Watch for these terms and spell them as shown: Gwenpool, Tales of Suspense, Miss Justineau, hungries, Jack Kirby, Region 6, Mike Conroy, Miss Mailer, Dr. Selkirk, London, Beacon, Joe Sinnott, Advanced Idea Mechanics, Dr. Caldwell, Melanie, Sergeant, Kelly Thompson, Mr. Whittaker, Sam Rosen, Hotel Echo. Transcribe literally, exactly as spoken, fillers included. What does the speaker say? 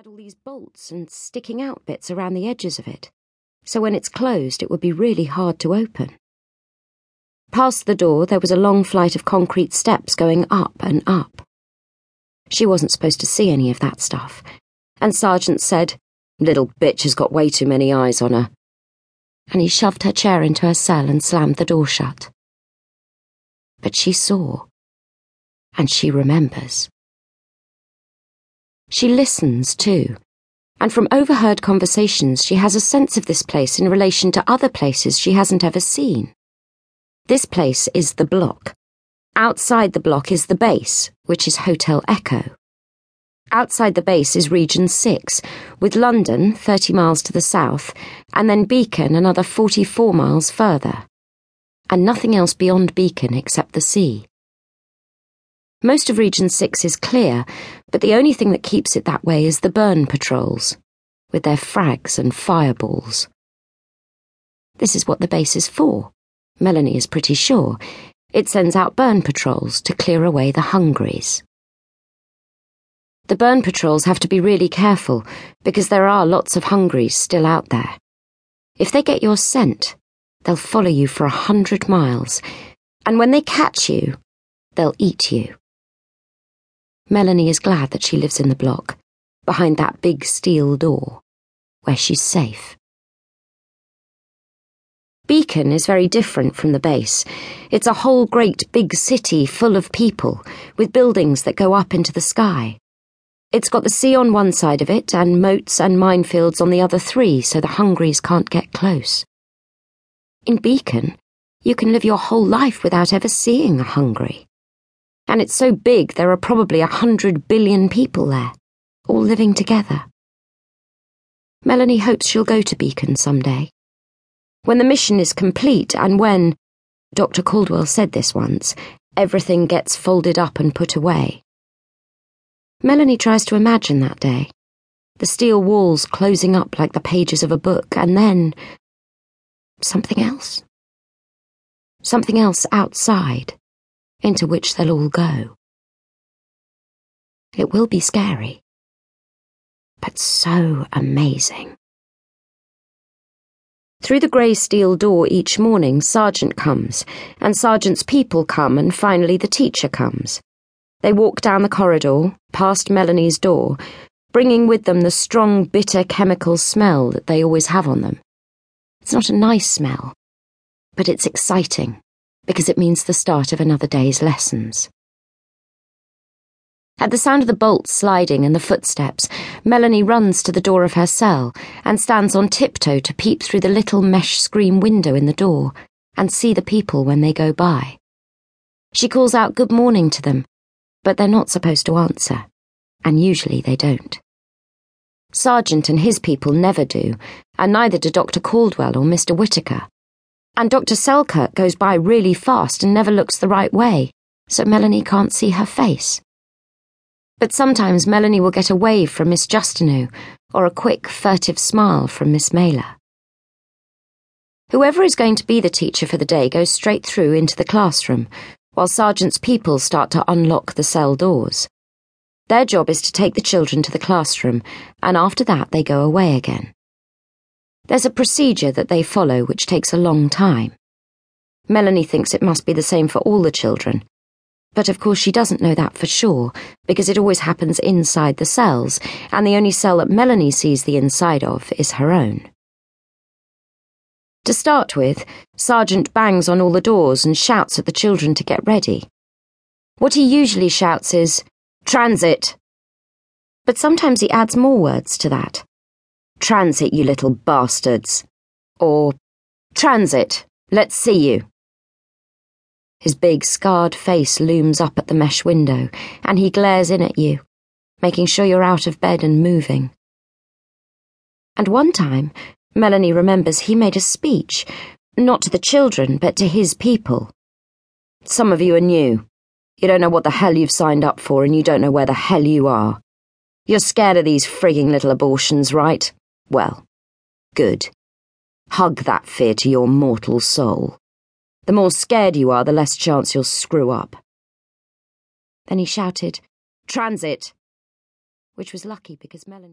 had all these bolts and sticking out bits around the edges of it, so when it's closed it would be really hard to open. Past the door there was a long flight of concrete steps going up and up. She wasn't supposed to see any of that stuff, and Sergeant said, "Little bitch has got way too many eyes on her," and he shoved her chair into her cell and slammed the door shut. But she saw, and she remembers. She listens, too, and from overheard conversations she has a sense of this place in relation to other places she hasn't ever seen. This place is the block. Outside the block is the base, which is Hotel Echo. Outside the base is Region six, with London thirty miles to the south, and then Beacon another forty-four miles further, and nothing else beyond Beacon except the sea. Most of Region six is clear, but the only thing that keeps it that way is the burn patrols, with their frags and fireballs. This is what the base is for. Melanie is pretty sure. It sends out burn patrols to clear away the hungries. The burn patrols have to be really careful, because there are lots of hungries still out there. If they get your scent, they'll follow you for a hundred miles, and when they catch you, they'll eat you. Melanie is glad that she lives in the block, behind that big steel door, where she's safe. Beacon is very different from the base. It's a whole great big city full of people, with buildings that go up into the sky. It's got the sea on one side of it, and moats and minefields on the other three, so the hungries can't get close. In Beacon, you can live your whole life without ever seeing a hungry. And it's so big there are probably a hundred billion people there, all living together. Melanie hopes she'll go to Beacon someday. When the mission is complete and when, Doctor Caldwell said this once, everything gets folded up and put away. Melanie tries to imagine that day, the steel walls closing up like the pages of a book, and then something else. Something else outside, into which they'll all go. It will be scary, but so amazing. Through the grey steel door each morning, Sergeant comes, and Sergeant's people come, and finally the teacher comes. They walk down the corridor, past Melanie's door, bringing with them the strong, bitter chemical smell that they always have on them. It's not a nice smell, but it's exciting, because it means the start of another day's lessons. At the sound of the bolts sliding and the footsteps, Melanie runs to the door of her cell and stands on tiptoe to peep through the little mesh screen window in the door and see the people when they go by. She calls out good morning to them, but they're not supposed to answer, and usually they don't. Sergeant and his people never do, and neither do Doctor Caldwell or Mister Whittaker. And Doctor Selkirk goes by really fast and never looks the right way, so Melanie can't see her face. But sometimes Melanie will get a wave from Miss Justineau, or a quick, furtive smile from Miss Mailer. Whoever is going to be the teacher for the day goes straight through into the classroom, while Sergeant's people start to unlock the cell doors. Their job is to take the children to the classroom, and after that they go away again. There's a procedure that they follow which takes a long time. Melanie thinks it must be the same for all the children, but of course she doesn't know that for sure, because it always happens inside the cells, and the only cell that Melanie sees the inside of is her own. To start with, Sergeant bangs on all the doors and shouts at the children to get ready. What he usually shouts is, "Transit!" But sometimes he adds more words to that. "Transit, you little bastards," or "Transit, let's see you." His big, scarred face looms up at the mesh window, and he glares in at you, making sure you're out of bed and moving. And one time, Melanie remembers he made a speech, not to the children, but to his people. "Some of you are new. You don't know what the hell you've signed up for, and you don't know where the hell you are. You're scared of these frigging little abortions, right? Well, good. Hug that fear to your mortal soul. The more scared you are, the less chance you'll screw up." Then he shouted, "Transit," which was lucky because Melanie...